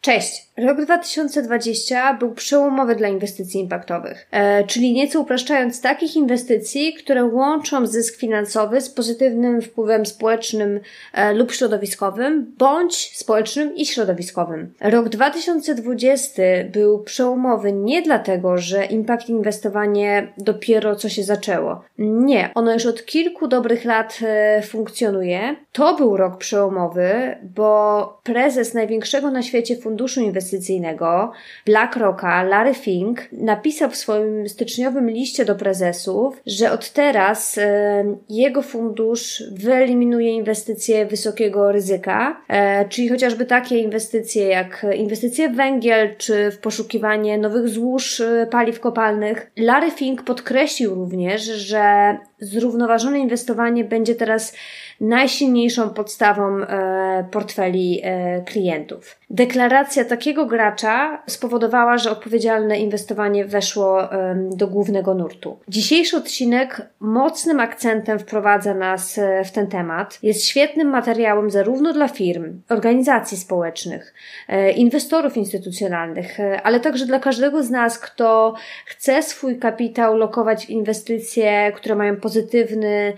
Cześć! Rok 2020 był przełomowy dla inwestycji impaktowych, czyli nieco upraszczając takich inwestycji, które łączą zysk finansowy z pozytywnym wpływem społecznym lub środowiskowym, bądź społecznym i środowiskowym. Rok 2020 był przełomowy nie dlatego, że impact inwestowanie dopiero co się zaczęło. Nie, ono już od kilku dobrych lat funkcjonuje. To był rok przełomowy, bo prezes największego na świecie funduszu inwestycyjnego, BlackRocka, Larry Fink, napisał w swoim styczniowym liście do prezesów, że od teraz jego fundusz wyeliminuje inwestycje wysokiego ryzyka, czyli chociażby takie inwestycje jak inwestycje w węgiel czy w poszukiwanie nowych złóż paliw kopalnych. Larry Fink podkreślił również, że zrównoważone inwestowanie będzie teraz najsilniejszą podstawą portfeli klientów. Deklaracja takiego gracza spowodowała, że odpowiedzialne inwestowanie weszło do głównego nurtu. Dzisiejszy odcinek mocnym akcentem wprowadza nas w ten temat. Jest świetnym materiałem zarówno dla firm, organizacji społecznych, inwestorów instytucjonalnych, ale także dla każdego z nas, kto chce swój kapitał lokować w inwestycje, które mają pozytywny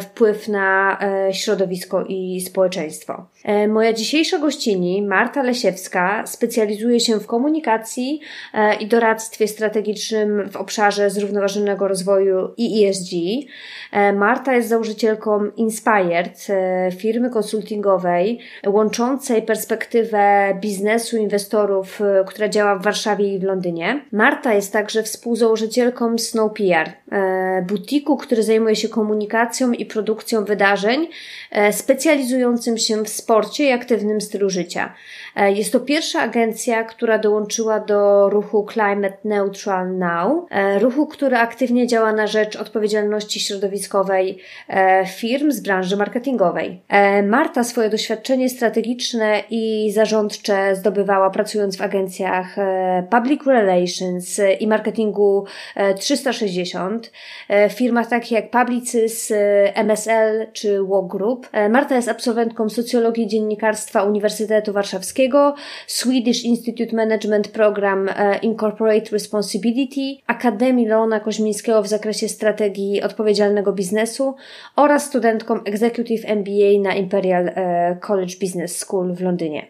wpływ na środowisko i społeczeństwo. Moja dzisiejsza gościni, Marta Lesiewska, specjalizuje się w komunikacji i doradztwie strategicznym w obszarze zrównoważonego rozwoju i ESG. Marta jest założycielką Inspired, firmy konsultingowej łączącej perspektywę biznesu inwestorów, która działa w Warszawie i w Londynie. Marta jest także współzałożycielką Snow PR, butiku, który zajmuje się komunikacją i produkcją wydarzeń, specjalizującym się w sporcie i aktywnym stylu życia. Jest to pierwsza agencja, która dołączyła do ruchu Climate Neutral Now, ruchu, który aktywnie działa na rzecz odpowiedzialności środowiskowej firm z branży marketingowej. Marta swoje doświadczenie strategiczne i zarządcze zdobywała pracując w agencjach Public Relations i marketingu 360, w firmach takich jak Publicis, MSL czy Work Group. Marta jest absolwentką socjologii i dziennikarstwa Uniwersytetu Warszawskiego, Swedish Institute Management Program Incorporate Responsibility, Akademii Leona Koźmińskiego w zakresie strategii odpowiedzialnego biznesu oraz studentką Executive MBA na Imperial College Business School w Londynie.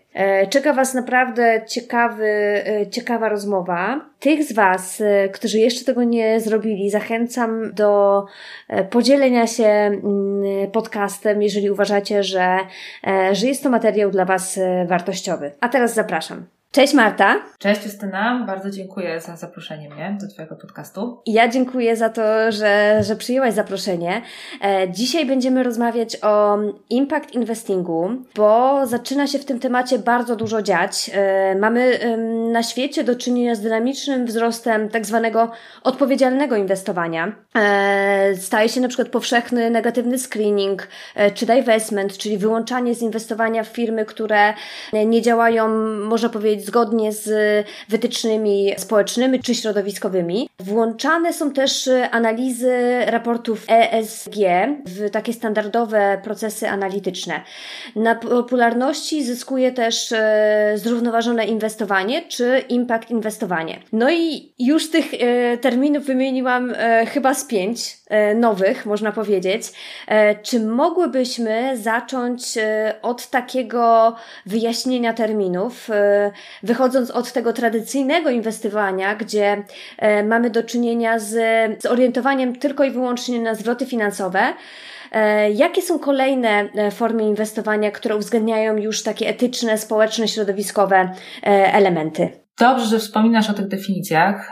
Czeka Was naprawdę ciekawa rozmowa. Tych z Was, którzy jeszcze tego nie zrobili, zachęcam do podzielenia się podcastem, jeżeli uważacie, że jest to materiał dla Was wartościowy. A teraz zapraszam. Cześć Marta. Cześć Justyna, bardzo dziękuję za zaproszenie mnie do Twojego podcastu. Ja dziękuję za to, że przyjęłaś zaproszenie. Dzisiaj będziemy rozmawiać o impact investingu, bo zaczyna się w tym temacie bardzo dużo dziać. Mamy na świecie do czynienia z dynamicznym wzrostem tak zwanego odpowiedzialnego inwestowania. Staje się na przykład powszechny negatywny screening czy divestment, czyli wyłączanie z inwestowania w firmy, które nie działają, można powiedzieć, zgodnie z wytycznymi społecznymi czy środowiskowymi. Włączane są też analizy raportów ESG w takie standardowe procesy analityczne. Na popularności zyskuje też zrównoważone inwestowanie czy impact inwestowanie. No i już tych terminów wymieniłam chyba z 5 nowych, można powiedzieć. Czy mogłybyśmy zacząć od takiego wyjaśnienia terminów, wychodząc od tego tradycyjnego inwestowania, gdzie mamy do czynienia z orientowaniem tylko i wyłącznie na zwroty finansowe? Jakie są kolejne formy inwestowania, które uwzględniają już takie etyczne, społeczne, środowiskowe elementy? Dobrze, że wspominasz o tych definicjach,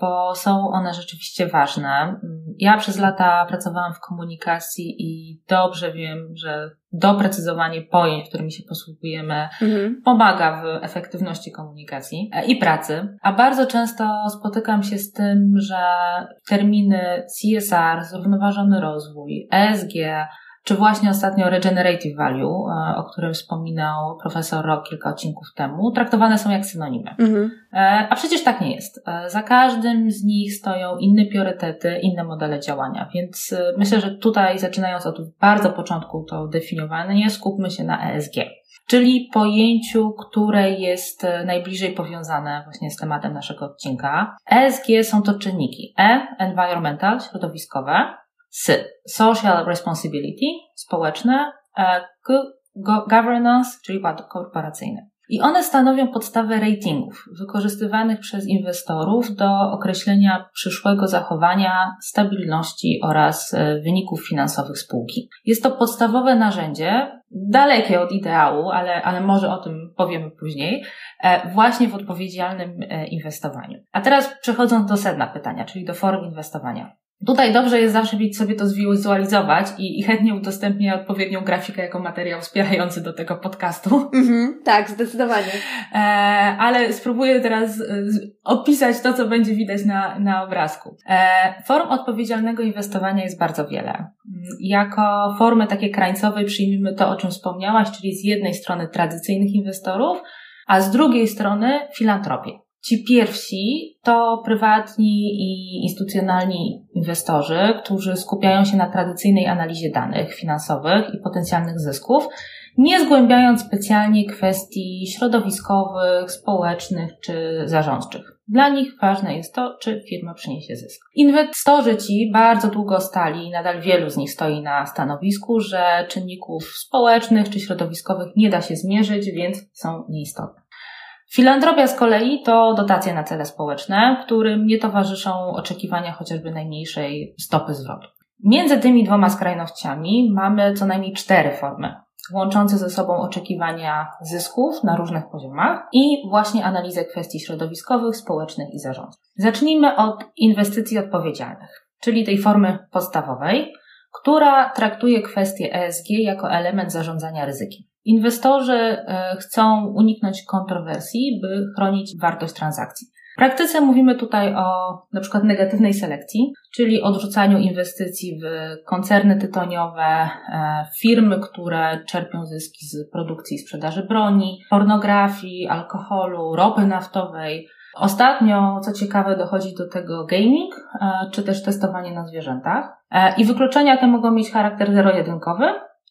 bo są one rzeczywiście ważne. Ja przez lata pracowałam w komunikacji i dobrze wiem, że doprecyzowanie pojęć, którymi się posługujemy, pomaga w efektywności komunikacji i pracy. A bardzo często spotykam się z tym, że terminy CSR, zrównoważony rozwój, ESG, czy właśnie ostatnio regenerative value, o którym wspominał profesor Rock kilka odcinków temu, traktowane są jak synonimy. A przecież tak nie jest. Za każdym z nich stoją inne priorytety, inne modele działania, więc myślę, że tutaj zaczynając od bardzo początku to definiowanie, skupmy się na ESG, czyli pojęciu, które jest najbliżej powiązane właśnie z tematem naszego odcinka. ESG są to czynniki environmental, środowiskowe, social responsibility, społeczne, governance, czyli ład korporacyjny. I one stanowią podstawę ratingów wykorzystywanych przez inwestorów do określenia przyszłego zachowania, stabilności oraz wyników finansowych spółki. Jest to podstawowe narzędzie, dalekie od ideału, ale może o tym powiemy później, właśnie w odpowiedzialnym inwestowaniu. A teraz przechodząc do sedna pytania, czyli do form inwestowania. Tutaj dobrze jest zawsze sobie to zwizualizować i chętnie udostępnię odpowiednią grafikę jako materiał wspierający do tego podcastu. Tak, zdecydowanie. Ale spróbuję teraz opisać to, co będzie widać na obrazku. Form odpowiedzialnego inwestowania jest bardzo wiele. Jako formy takie krańcowe przyjmijmy to, o czym wspomniałaś, czyli z jednej strony tradycyjnych inwestorów, a z drugiej strony filantropię. Ci pierwsi to prywatni i instytucjonalni inwestorzy, którzy skupiają się na tradycyjnej analizie danych finansowych i potencjalnych zysków, nie zgłębiając specjalnie kwestii środowiskowych, społecznych czy zarządczych. Dla nich ważne jest to, czy firma przyniesie zysk. Inwestorzy ci bardzo długo stali i nadal wielu z nich stoi na stanowisku, że czynników społecznych czy środowiskowych nie da się zmierzyć, więc są nieistotne. Filantropia z kolei to dotacje na cele społeczne, którym nie towarzyszą oczekiwania chociażby najmniejszej stopy zwrotu. Między tymi dwoma skrajnościami mamy co najmniej 4 formy, łączące ze sobą oczekiwania zysków na różnych poziomach i właśnie analizę kwestii środowiskowych, społecznych i zarządczych. Zacznijmy od inwestycji odpowiedzialnych, czyli tej formy podstawowej, która traktuje kwestię ESG jako element zarządzania ryzykiem. Inwestorzy chcą uniknąć kontrowersji, by chronić wartość transakcji. W praktyce mówimy tutaj o na przykład negatywnej selekcji, czyli odrzucaniu inwestycji w koncerny tytoniowe, firmy, które czerpią zyski z produkcji i sprzedaży broni, pornografii, alkoholu, ropy naftowej. Ostatnio, co ciekawe, dochodzi do tego gaming, czy też testowanie na zwierzętach. I wykluczenia te mogą mieć charakter zero-jedynkowy,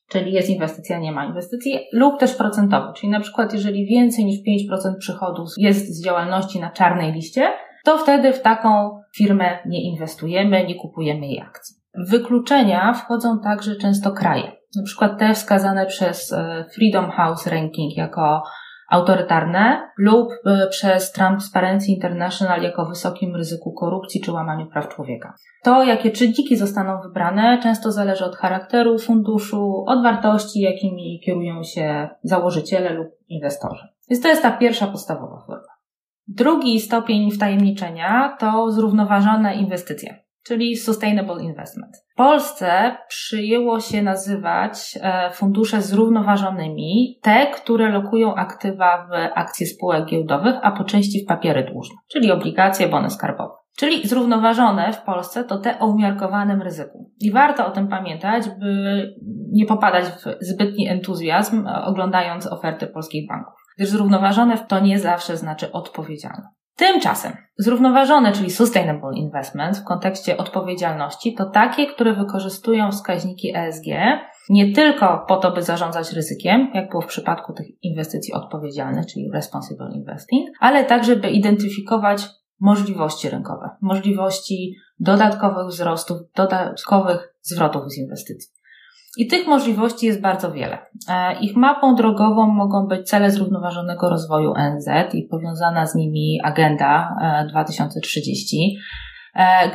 czyli jest inwestycja, nie ma inwestycji, lub też procentowy, czyli na przykład jeżeli więcej niż 5% przychodów jest z działalności na czarnej liście, to wtedy w taką firmę nie inwestujemy, nie kupujemy jej akcji. W wykluczenia wchodzą także często kraje, na przykład te wskazane przez Freedom House Ranking jako autorytarne lub przez Transparency International jako wysokim ryzyku korupcji czy łamaniu praw człowieka. To, jakie czynniki zostaną wybrane, często zależy od charakteru funduszu, od wartości, jakimi kierują się założyciele lub inwestorzy. Więc to jest ta pierwsza podstawowa forma. Drugi stopień wtajemniczenia to zrównoważone inwestycje, czyli Sustainable Investment. W Polsce przyjęło się nazywać fundusze zrównoważonymi te, które lokują aktywa w akcje spółek giełdowych, a po części w papiery dłużne, czyli obligacje, bony skarbowe. Czyli zrównoważone w Polsce to te o umiarkowanym ryzyku. I warto o tym pamiętać, by nie popadać w zbytni entuzjazm oglądając oferty polskich banków. Gdyż zrównoważone to nie zawsze znaczy odpowiedzialne. Tymczasem zrównoważone, czyli sustainable investment w kontekście odpowiedzialności to takie, które wykorzystują wskaźniki ESG nie tylko po to, by zarządzać ryzykiem, jak było w przypadku tych inwestycji odpowiedzialnych, czyli responsible investing, ale także by identyfikować możliwości rynkowe, możliwości dodatkowych wzrostów, dodatkowych zwrotów z inwestycji. I tych możliwości jest bardzo wiele. Ich mapą drogową mogą być cele zrównoważonego rozwoju ONZ i powiązana z nimi Agenda 2030.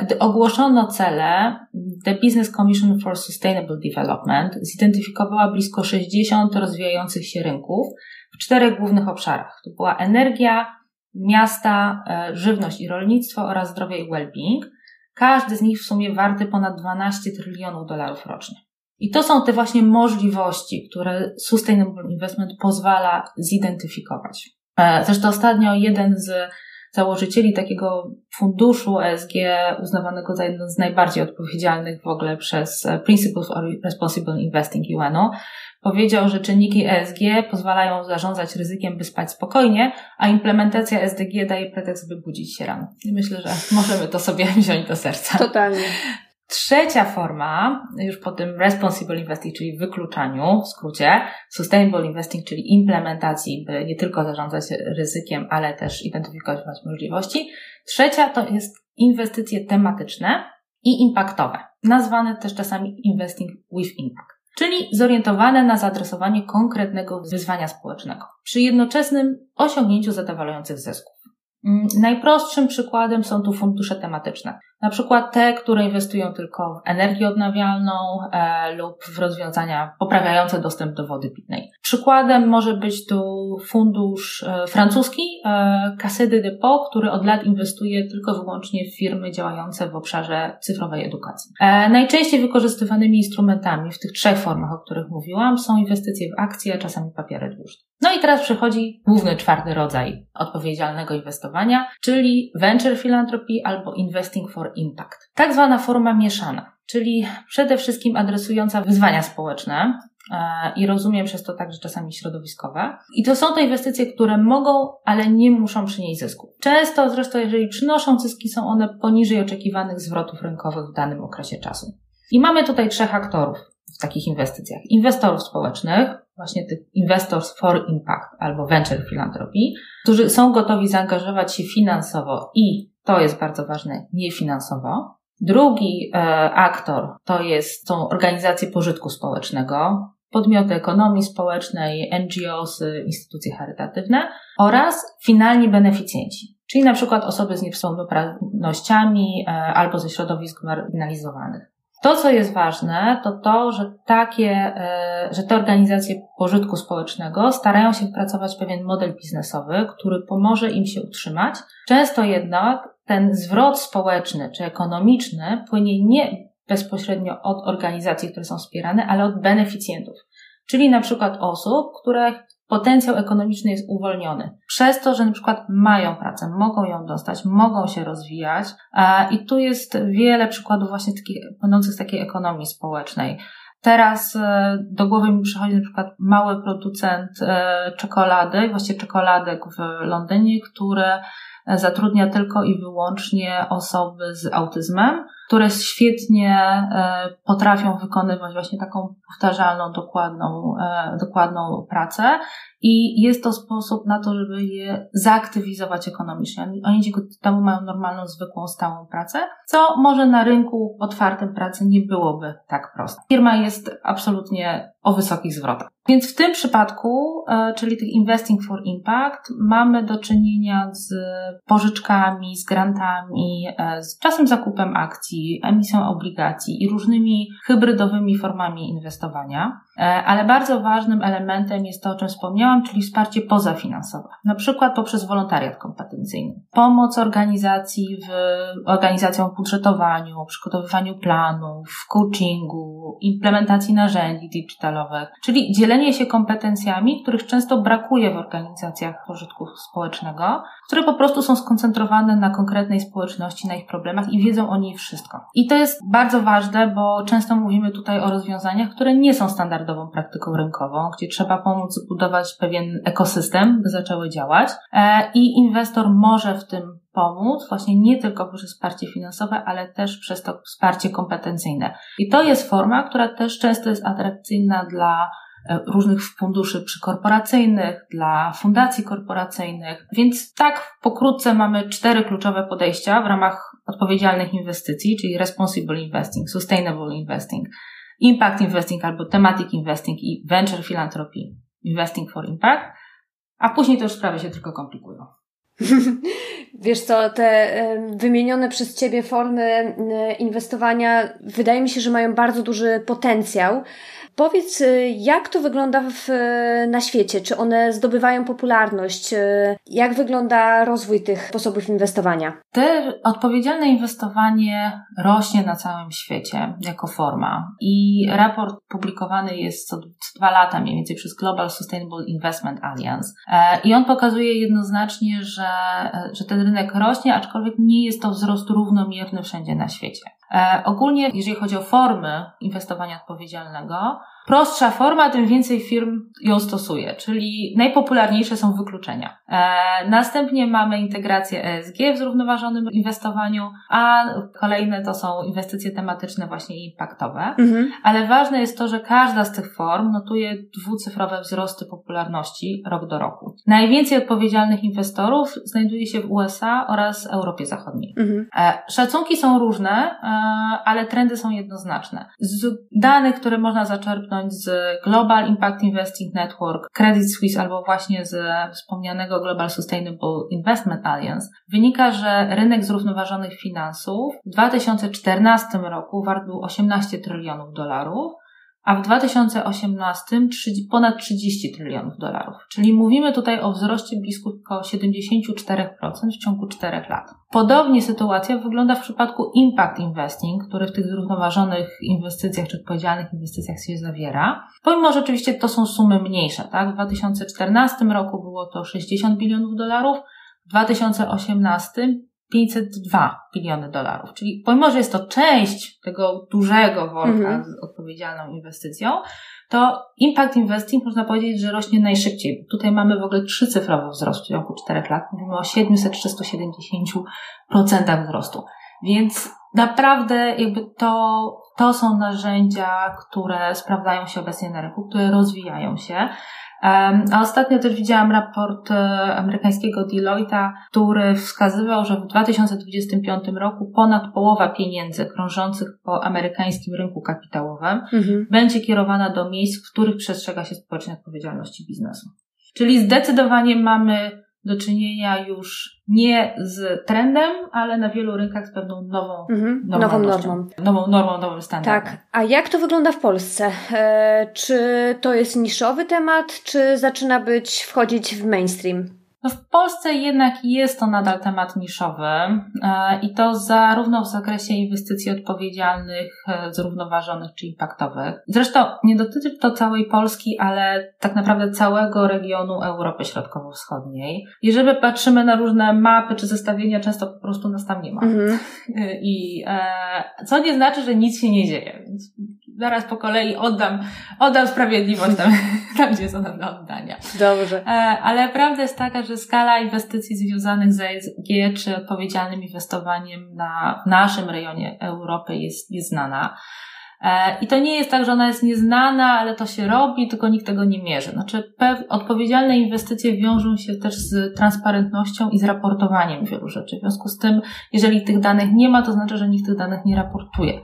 Gdy ogłoszono cele, The Business Commission for Sustainable Development zidentyfikowała blisko 60 rozwijających się rynków w 4 głównych obszarach. To była energia, miasta, żywność i rolnictwo oraz zdrowie i well-being. Każdy z nich w sumie warty ponad $12 trilionów rocznie. I to są te właśnie możliwości, które Sustainable Investment pozwala zidentyfikować. Zresztą ostatnio jeden z założycieli takiego funduszu ESG, uznawanego za jeden z najbardziej odpowiedzialnych w ogóle przez Principles of Responsible Investing UN-u, powiedział, że czynniki ESG pozwalają zarządzać ryzykiem, by spać spokojnie, a implementacja SDG daje pretekst, by budzić się rano. I myślę, że możemy to sobie wziąć do serca. Totalnie. Trzecia forma, już po tym responsible investing, czyli wykluczaniu, w skrócie, sustainable investing, czyli implementacji, by nie tylko zarządzać ryzykiem, ale też identyfikować możliwości. Trzecia to jest inwestycje tematyczne i impaktowe, nazwane też czasami investing with impact, czyli zorientowane na zaadresowanie konkretnego wyzwania społecznego przy jednoczesnym osiągnięciu zadowalających zysków. Najprostszym przykładem są tu fundusze tematyczne. Na przykład te, które inwestują tylko w energię odnawialną lub w rozwiązania poprawiające dostęp do wody pitnej. Przykładem może być tu fundusz francuski Caisse des Dépôts, który od lat inwestuje tylko wyłącznie w firmy działające w obszarze cyfrowej edukacji. Najczęściej wykorzystywanymi instrumentami w tych trzech formach, o których mówiłam, są inwestycje w akcje, a czasami papiery dłużne. No i teraz przychodzi główny, czwarty rodzaj odpowiedzialnego inwestowania, czyli venture philanthropy albo investing for impact. Tak zwana forma mieszana, czyli przede wszystkim adresująca wyzwania społeczne i rozumiem przez to także czasami środowiskowe. I to są te inwestycje, które mogą, ale nie muszą przynieść zysku. Często zresztą, jeżeli przynoszą zyski, są one poniżej oczekiwanych zwrotów rynkowych w danym okresie czasu. I mamy tutaj trzech aktorów w takich inwestycjach. Inwestorów społecznych, właśnie tych Investors for Impact albo Venture Philanthropy, którzy są gotowi zaangażować się finansowo i, to jest bardzo ważne, niefinansowo. Drugi aktor to są organizacje pożytku społecznego, podmioty ekonomii społecznej, NGOs, instytucje charytatywne oraz finalni beneficjenci, czyli na przykład osoby z niepełnosprawnościami albo ze środowisk marginalizowanych. To, co jest ważne, to, że te organizacje pożytku społecznego starają się wypracować pewien model biznesowy, który pomoże im się utrzymać. Często jednak ten zwrot społeczny czy ekonomiczny płynie nie bezpośrednio od organizacji, które są wspierane, ale od beneficjentów, czyli na przykład osób, których potencjał ekonomiczny jest uwolniony przez to, że na przykład mają pracę, mogą ją dostać, mogą się rozwijać i tu jest wiele przykładów właśnie takich płynących z takiej ekonomii społecznej. Teraz do głowy mi przychodzi na przykład mały producent czekolady, właściwie czekoladek w Londynie, który zatrudnia tylko i wyłącznie osoby z autyzmem, które świetnie potrafią wykonywać właśnie taką powtarzalną, dokładną pracę i jest to sposób na to, żeby je zaaktywizować ekonomicznie. Oni dzięki temu mają normalną, zwykłą, stałą pracę, co może na rynku otwartym pracy nie byłoby tak proste. Firma jest absolutnie o wysokich zwrotach. Więc w tym przypadku, czyli tych Investing for Impact, mamy do czynienia z pożyczkami, z grantami, z czasem zakupem akcji, emisją obligacji i różnymi hybrydowymi formami inwestowania. Ale bardzo ważnym elementem jest to, o czym wspomniałam, czyli wsparcie pozafinansowe. Na przykład poprzez wolontariat kompetencyjny. Pomoc organizacjom w budżetowaniu, przygotowywaniu planów, coachingu, implementacji narzędzi digitalowych, czyli dzielenie się kompetencjami, których często brakuje w organizacjach pożytku społecznego, które po prostu są skoncentrowane na konkretnej społeczności, na ich problemach i wiedzą o niej wszystko. I to jest bardzo ważne, bo często mówimy tutaj o rozwiązaniach, które nie są standardową praktyką rynkową, gdzie trzeba pomóc zbudować pewien ekosystem, by zaczęły działać i inwestor może w tym pomóc właśnie nie tylko przez wsparcie finansowe, ale też przez to wsparcie kompetencyjne. I to jest forma, która też często jest atrakcyjna dla różnych funduszy przykorporacyjnych, dla fundacji korporacyjnych. Więc tak pokrótce mamy cztery kluczowe podejścia w ramach odpowiedzialnych inwestycji, czyli Responsible Investing, Sustainable Investing, Impact Investing albo Thematic Investing i Venture Philanthropy, Investing for Impact, a później to już sprawy się tylko komplikują. Wiesz co, te wymienione przez Ciebie formy inwestowania wydaje mi się, że mają bardzo duży potencjał. Powiedz, jak to wygląda na świecie? Czy one zdobywają popularność? Jak wygląda rozwój tych sposobów inwestowania? Odpowiedzialne inwestowanie rośnie na całym świecie jako forma i raport publikowany jest co 2 lata mniej więcej przez Global Sustainable Investment Alliance i on pokazuje jednoznacznie, że ten rynek rośnie, aczkolwiek nie jest to wzrost równomierny wszędzie na świecie. Ogólnie, jeżeli chodzi o formy inwestowania odpowiedzialnego, prostsza forma, tym więcej firm ją stosuje, czyli najpopularniejsze są wykluczenia. Następnie mamy integrację ESG w zrównoważonym inwestowaniu, a kolejne to są inwestycje tematyczne właśnie i impaktowe. Ale ważne jest to, że każda z tych form notuje 2-cyfrowe wzrosty popularności rok do roku. Najwięcej odpowiedzialnych inwestorów znajduje się w USA oraz Europie Zachodniej. Szacunki są różne, ale trendy są jednoznaczne. Z danych, które można zaczerpnąć z Global Impact Investing Network, Credit Suisse albo właśnie z wspomnianego Global Sustainable Investment Alliance, wynika, że rynek zrównoważonych finansów w 2014 roku wart był $18 trilionów, a w 2018 ponad $30 trilionów. Czyli mówimy tutaj o wzroście blisko 74% w ciągu 4 lat. Podobnie sytuacja wygląda w przypadku impact investing, który w tych zrównoważonych inwestycjach czy odpowiedzialnych inwestycjach się zawiera. Pomimo, że oczywiście to są sumy mniejsze, tak? W 2014 roku było to $60 bilionów, w 2018 $502 biliony. Czyli pomimo, że jest to część tego dużego worka z odpowiedzialną inwestycją, to impact investing można powiedzieć, że rośnie najszybciej. Tutaj mamy w ogóle 3-cyfrowy wzrost w ciągu 4 lat. Mówimy o 700-370% wzrostu. Więc naprawdę jakby to są narzędzia, które sprawdzają się obecnie na rynku, które rozwijają się. A ostatnio też widziałam raport amerykańskiego Deloitte'a, który wskazywał, że w 2025 roku ponad połowa pieniędzy krążących po amerykańskim rynku kapitałowym będzie kierowana do miejsc, w których przestrzega się społecznej odpowiedzialności biznesu. Czyli zdecydowanie mamy do czynienia już nie z trendem, ale na wielu rynkach z pewną nową normą, nowym standardem. Tak. A jak to wygląda w Polsce? Czy to jest niszowy temat, czy zaczyna wchodzić w mainstream? No w Polsce jednak jest to nadal temat niszowy i to zarówno w zakresie inwestycji odpowiedzialnych, zrównoważonych czy impaktowych. Zresztą nie dotyczy to całej Polski, ale tak naprawdę całego regionu Europy Środkowo-Wschodniej. Jeżeli patrzymy na różne mapy czy zestawienia, często po prostu nas tam nie ma. I co nie znaczy, że nic się nie dzieje. Więc zaraz po kolei oddam sprawiedliwość tam gdzie jest ona do oddania. Dobrze. Ale prawda jest taka, że skala inwestycji związanych z ESG czy odpowiedzialnym inwestowaniem w naszym rejonie Europy jest znana. I to nie jest tak, że ona jest nieznana, ale to się robi, tylko nikt tego nie mierzy. Znaczy odpowiedzialne inwestycje wiążą się też z transparentnością i z raportowaniem wielu rzeczy. W związku z tym, jeżeli tych danych nie ma, to znaczy, że nikt tych danych nie raportuje.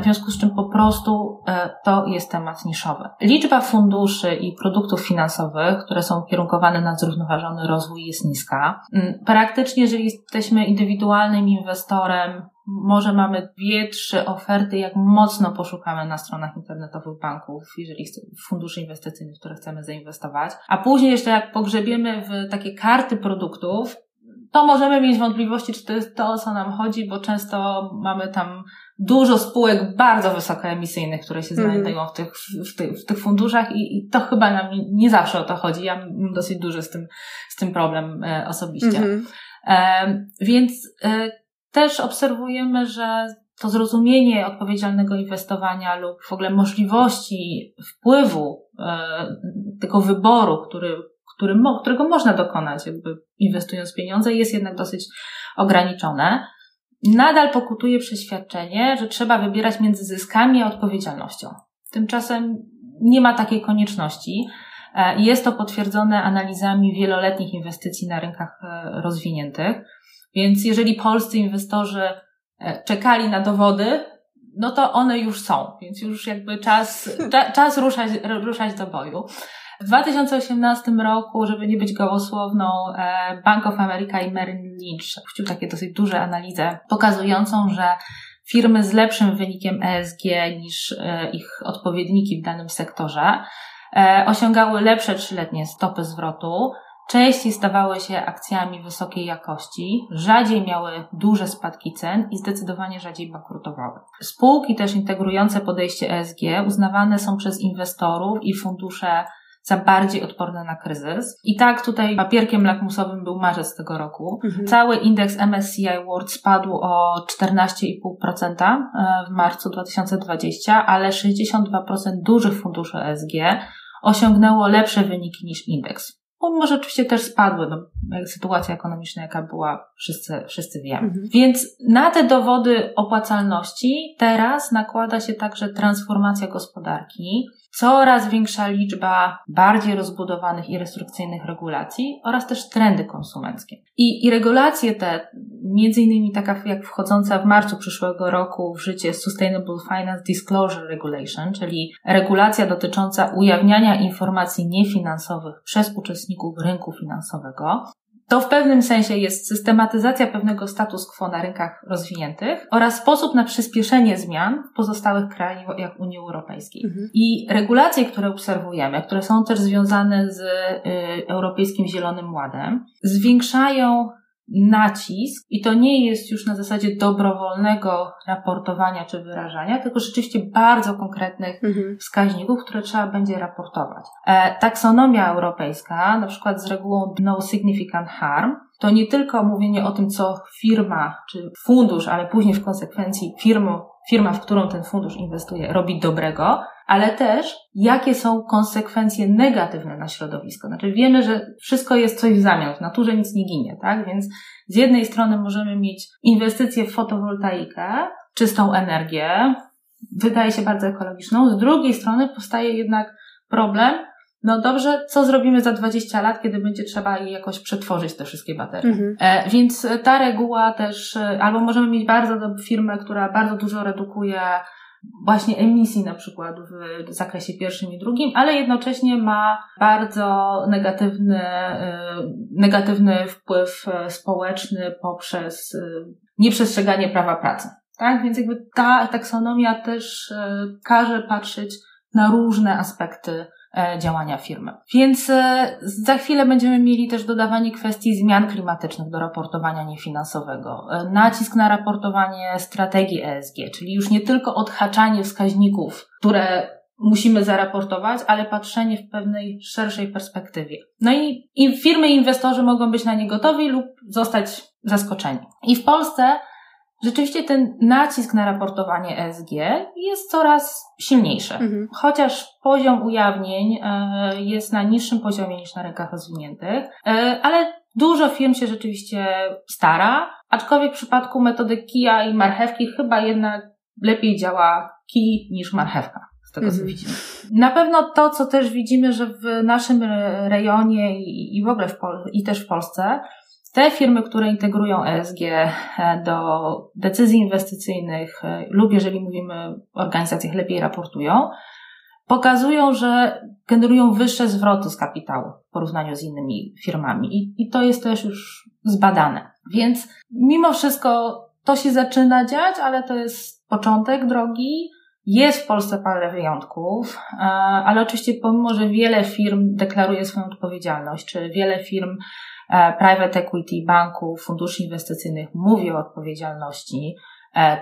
W związku z czym po prostu to jest temat niszowy. Liczba funduszy i produktów finansowych, które są kierunkowane na zrównoważony rozwój, jest niska. Praktycznie, jeżeli jesteśmy indywidualnym inwestorem, może mamy 2-3 oferty, jak mocno poszukamy na stronach internetowych banków, jeżeli funduszy inwestycyjnych, w które chcemy zainwestować. A później jeszcze jak pogrzebiemy w takie karty produktów, to możemy mieć wątpliwości, czy to jest to, o co nam chodzi, bo często mamy tam dużo spółek bardzo wysokoemisyjnych, które się znajdują w tych funduszach i to chyba nam nie zawsze o to chodzi. Ja mam dosyć duży z tym problem osobiście. Też obserwujemy, że to zrozumienie odpowiedzialnego inwestowania lub w ogóle możliwości wpływu, tego wyboru, którego można dokonać, jakby inwestując pieniądze, jest jednak dosyć ograniczone. Nadal pokutuje przeświadczenie, że trzeba wybierać między zyskami a odpowiedzialnością. Tymczasem nie ma takiej konieczności. Jest to potwierdzone analizami wieloletnich inwestycji na rynkach rozwiniętych. Więc jeżeli polscy inwestorzy czekali na dowody, no to one już są, więc już jakby czas ruszać do boju. W 2018 roku, żeby nie być gołosłowną, Bank of America i Merrill Lynch puścił takie dosyć duże analizę, pokazującą, że firmy z lepszym wynikiem ESG niż ich odpowiedniki w danym sektorze osiągały lepsze 3-letnie stopy zwrotu, częściej stawały się akcjami wysokiej jakości, rzadziej miały duże spadki cen i zdecydowanie rzadziej bankrutowały. Spółki też integrujące podejście ESG uznawane są przez inwestorów i fundusze za bardziej odporne na kryzys. I tak tutaj papierkiem lakmusowym był marzec tego roku. Cały indeks MSCI World spadł o 14,5% w marcu 2020, ale 62% dużych funduszy ESG osiągnęło lepsze wyniki niż indeks. Pomimo, że oczywiście też spadły, no, sytuacja ekonomiczna, jaka była, wszyscy wiemy. Więc na te dowody opłacalności teraz nakłada się także transformacja gospodarki, coraz większa liczba bardziej rozbudowanych i restrykcyjnych regulacji oraz też trendy konsumenckie. I regulacje te, między innymi taka jak wchodząca w marcu przyszłego roku w życie Sustainable Finance Disclosure Regulation, czyli regulacja dotycząca ujawniania informacji niefinansowych przez uczestników rynku finansowego, to w pewnym sensie jest systematyzacja pewnego status quo na rynkach rozwiniętych oraz sposób na przyspieszenie zmian w pozostałych krajach jak Unii Europejskiej. I regulacje, które obserwujemy, które są też związane z Europejskim Zielonym Ładem, zwiększają nacisk i to nie jest już na zasadzie dobrowolnego raportowania czy wyrażania, tylko rzeczywiście bardzo konkretnych wskaźników, które trzeba będzie raportować. Taksonomia europejska, na przykład z regułą No Significant Harm, to nie tylko mówienie o tym, co firma czy fundusz, ale później w konsekwencji firma, w którą ten fundusz inwestuje, robi dobrego, ale też jakie są konsekwencje negatywne na środowisko. Znaczy wiemy, że wszystko jest coś w zamian, w naturze nic nie ginie, tak? Więc z jednej strony możemy mieć inwestycje w fotowoltaikę, czystą energię, wydaje się bardzo ekologiczną, z drugiej strony powstaje jednak problem, no dobrze, co zrobimy za 20 lat, kiedy będzie trzeba jakoś przetworzyć te wszystkie baterie. Więc ta reguła też, albo możemy mieć bardzo dobrą firmę, która bardzo dużo redukuje właśnie emisji na przykład w zakresie pierwszym i drugim, ale jednocześnie ma bardzo negatywny wpływ społeczny poprzez nieprzestrzeganie prawa pracy. Tak? Więc jakby ta taksonomia też każe patrzeć na różne aspekty działania firmy. Więc za chwilę będziemy mieli też dodawanie kwestii zmian klimatycznych do raportowania niefinansowego, nacisk na raportowanie strategii ESG, czyli już nie tylko odhaczanie wskaźników, które musimy zaraportować, ale patrzenie w pewnej szerszej perspektywie. No i firmy i inwestorzy mogą być na nie gotowi lub zostać zaskoczeni. I w Polsce rzeczywiście ten nacisk na raportowanie ESG jest coraz silniejszy, chociaż poziom ujawnień jest na niższym poziomie niż na rynkach rozwiniętych, ale dużo firm się rzeczywiście stara, aczkolwiek w przypadku metody kija i marchewki chyba jednak lepiej działa kij niż marchewka. Tego, co widzimy. Na pewno to, co też widzimy, że w naszym rejonie i w ogóle i też w Polsce, te firmy, które integrują ESG do decyzji inwestycyjnych lub jeżeli mówimy o organizacjach, lepiej raportują, pokazują, że generują wyższe zwroty z kapitału w porównaniu z innymi firmami i to jest też już zbadane. Więc mimo wszystko to się zaczyna dziać, ale to jest początek drogi. Jest w Polsce parę wyjątków, ale oczywiście pomimo, że wiele firm deklaruje swoją odpowiedzialność, czy wiele firm private equity, banków, funduszy inwestycyjnych mówi o odpowiedzialności,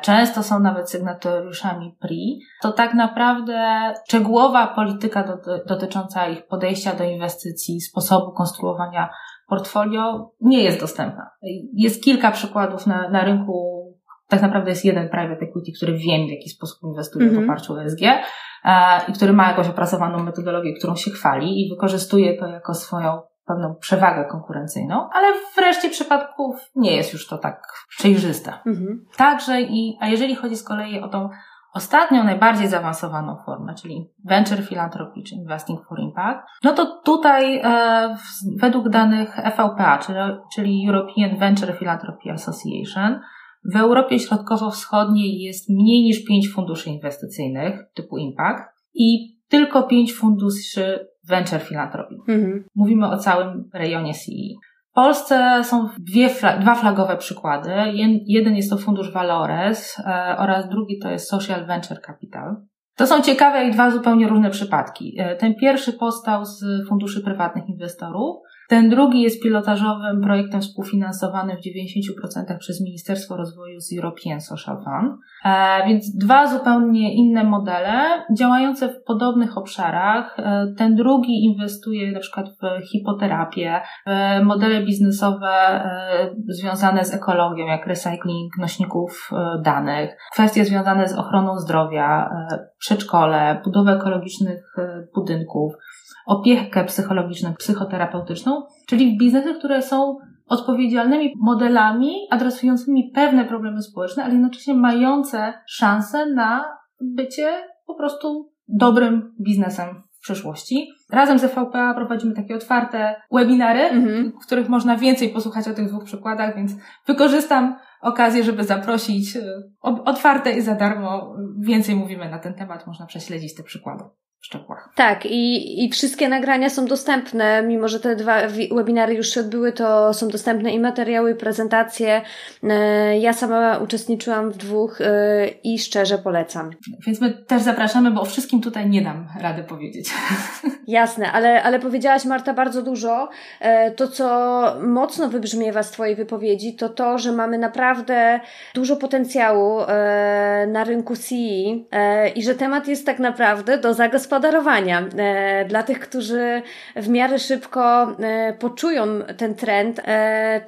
często są nawet sygnatariuszami PRI, to tak naprawdę szczegółowa polityka dotycząca ich podejścia do inwestycji, sposobu konstruowania portfolio nie jest dostępna. Jest kilka przykładów na rynku. Tak naprawdę jest jeden private equity, który wiem, w jaki sposób inwestuje w oparciu o ESG i który ma jakąś opracowaną metodologię, którą się chwali i wykorzystuje to jako swoją pewną przewagę konkurencyjną, ale w reszcie przypadków nie jest już to tak przejrzyste. Także a jeżeli chodzi z kolei o tą ostatnią, najbardziej zaawansowaną formę, czyli Venture Philanthropy czy Investing for Impact, no to tutaj według danych EVPA, czyli European Venture Philanthropy Association, w Europie Środkowo-Wschodniej jest mniej niż 5 funduszy inwestycyjnych typu Impact i tylko 5 funduszy Venture Philanthropy. Mówimy o całym rejonie CEE. W Polsce są dwa flagowe przykłady. Jeden jest to fundusz Valores oraz drugi to jest Social Venture Capital. To są ciekawe i dwa zupełnie różne przypadki. Ten pierwszy powstał z funduszy prywatnych inwestorów, ten drugi jest pilotażowym projektem współfinansowanym w 90% przez Ministerstwo Rozwoju z European Social Fund. Więc dwa zupełnie inne modele działające w podobnych obszarach. Ten drugi inwestuje na przykład w hipoterapię, w modele biznesowe związane z ekologią, jak recycling nośników danych, kwestie związane z ochroną zdrowia, przedszkole, budowę ekologicznych budynków, opiekę psychologiczną, psychoterapeutyczną, czyli biznesy, które są odpowiedzialnymi modelami adresującymi pewne problemy społeczne, ale jednocześnie mające szansę na bycie po prostu dobrym biznesem w przyszłości. Razem z EVPA prowadzimy takie otwarte webinary, w których można więcej posłuchać o tych dwóch przykładach, więc wykorzystam okazję, żeby zaprosić otwarte i za darmo. Więcej mówimy na ten temat, można prześledzić te przykłady. Tak, i wszystkie nagrania są dostępne, mimo że te dwa webinary już się odbyły, to są dostępne i materiały, i prezentacje. Ja sama uczestniczyłam w dwóch i szczerze polecam. Więc my też zapraszamy, bo o wszystkim tutaj nie dam rady powiedzieć. Jasne, ale powiedziałaś, Marta, bardzo dużo. To, co mocno wybrzmiewa z Twojej wypowiedzi, to to, że mamy naprawdę dużo potencjału na rynku CE i że temat jest tak naprawdę do zagospodarowania. Dla tych, którzy w miarę szybko poczują ten trend.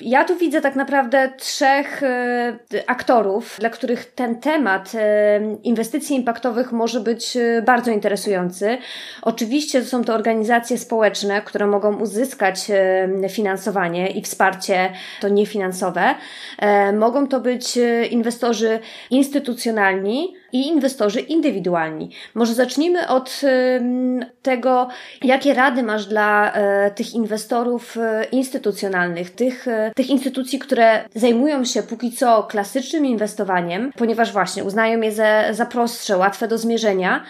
Ja tu widzę tak naprawdę trzech aktorów, dla których ten temat inwestycji impaktowych może być bardzo interesujący. Oczywiście są to organizacje społeczne, które mogą uzyskać finansowanie i wsparcie to niefinansowe. Mogą to być inwestorzy instytucjonalni i inwestorzy indywidualni. Może zacznijmy od tego, jakie rady masz dla tych inwestorów instytucjonalnych, tych instytucji, które zajmują się póki co klasycznym inwestowaniem, ponieważ właśnie uznają je za prostsze, łatwe do zmierzenia,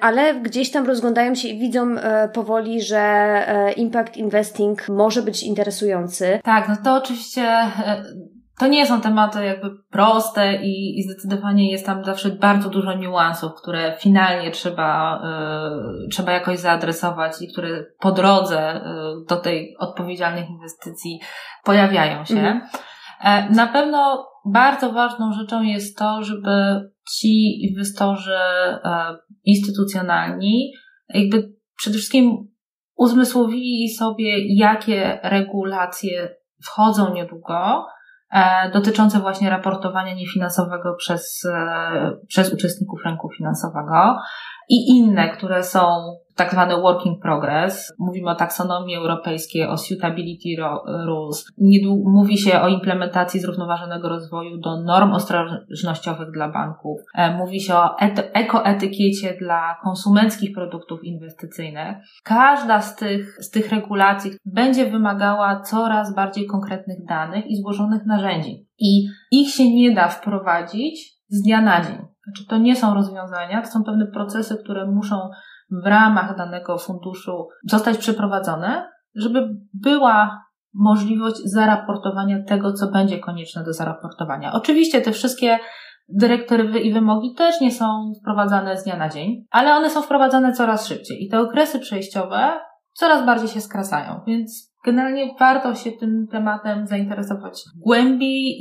ale gdzieś tam rozglądają się i widzą powoli, że impact investing może być interesujący. Tak, no to oczywiście... To nie są tematy jakby proste i zdecydowanie jest tam zawsze bardzo dużo niuansów, które finalnie trzeba jakoś zaadresować i które po drodze do tej odpowiedzialnych inwestycji pojawiają się. Na pewno bardzo ważną rzeczą jest to, żeby ci inwestorzy instytucjonalni jakby przede wszystkim uzmysłowili sobie, jakie regulacje wchodzą niedługo, dotyczące właśnie raportowania niefinansowego przez uczestników rynku finansowego i inne, które są tak zwane work in progress. Mówimy o taksonomii europejskiej, o suitability rules. Mówi się o implementacji zrównoważonego rozwoju do norm ostrożnościowych dla banków. Mówi się o ekoetykiecie dla konsumenckich produktów inwestycyjnych. Każda z tych regulacji będzie wymagała coraz bardziej konkretnych danych i złożonych narzędzi. I ich się nie da wprowadzić z dnia na dzień. Znaczy, to nie są rozwiązania, to są pewne procesy, które muszą w ramach danego funduszu zostać przeprowadzone, żeby była możliwość zaraportowania tego, co będzie konieczne do zaraportowania. Oczywiście te wszystkie dyrektywy i wymogi też nie są wprowadzane z dnia na dzień, ale one są wprowadzane coraz szybciej i te okresy przejściowe coraz bardziej się skracają, więc generalnie warto się tym tematem zainteresować głębiej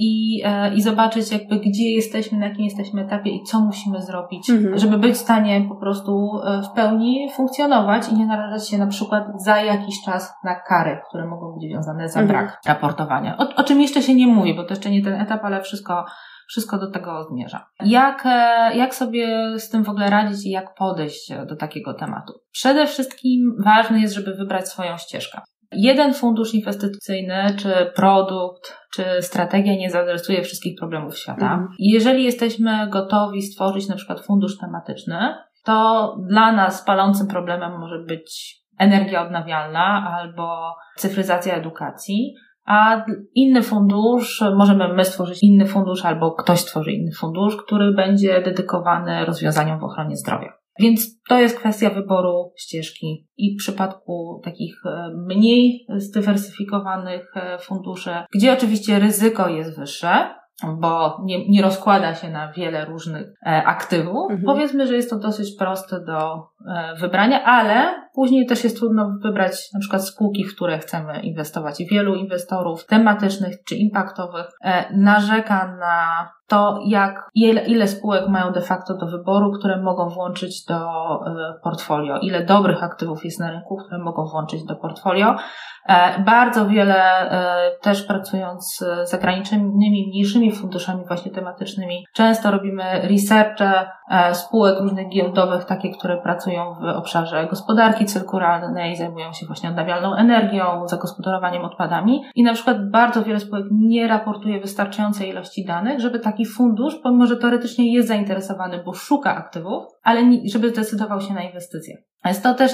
i zobaczyć jakby gdzie jesteśmy, na jakim jesteśmy etapie i co musimy zrobić, żeby być w stanie po prostu w pełni funkcjonować i nie narażać się na przykład za jakiś czas na kary, które mogą być związane za brak raportowania. O czym jeszcze się nie mówi, bo to jeszcze nie ten etap, ale wszystko do tego zmierza. Jak sobie z tym w ogóle radzić i jak podejść do takiego tematu? Przede wszystkim ważne jest, żeby wybrać swoją ścieżkę. Jeden fundusz inwestycyjny, czy produkt, czy strategia nie zaadresuje wszystkich problemów świata. Jeżeli jesteśmy gotowi stworzyć na przykład fundusz tematyczny, to dla nas palącym problemem może być energia odnawialna albo cyfryzacja edukacji, a inny fundusz, możemy my stworzyć inny fundusz albo ktoś stworzy inny fundusz, który będzie dedykowany rozwiązaniom w ochronie zdrowia. Więc to jest kwestia wyboru ścieżki i w przypadku takich mniej zdywersyfikowanych funduszy, gdzie oczywiście ryzyko jest wyższe, bo nie rozkłada się na wiele różnych aktywów. Mhm. Powiedzmy, że jest to dosyć proste do wybrania, ale później też jest trudno wybrać na przykład spółki, w które chcemy inwestować. I wielu inwestorów tematycznych czy impaktowych narzeka na to, ile spółek mają de facto do wyboru, które mogą włączyć do portfolio, ile dobrych aktywów jest na rynku, które mogą włączyć do portfolio. Bardzo wiele też pracując z zagranicznymi, mniejszymi funduszami właśnie tematycznymi, często robimy researche spółek różnych giełdowych, takie, które pracują w obszarze gospodarki cyrkularnej, zajmują się właśnie odnawialną energią, zagospodarowaniem odpadami i na przykład bardzo wiele spółek nie raportuje wystarczającej ilości danych, żeby taki fundusz, pomimo że teoretycznie jest zainteresowany, bo szuka aktywów, ale żeby zdecydował się na inwestycje. Więc to też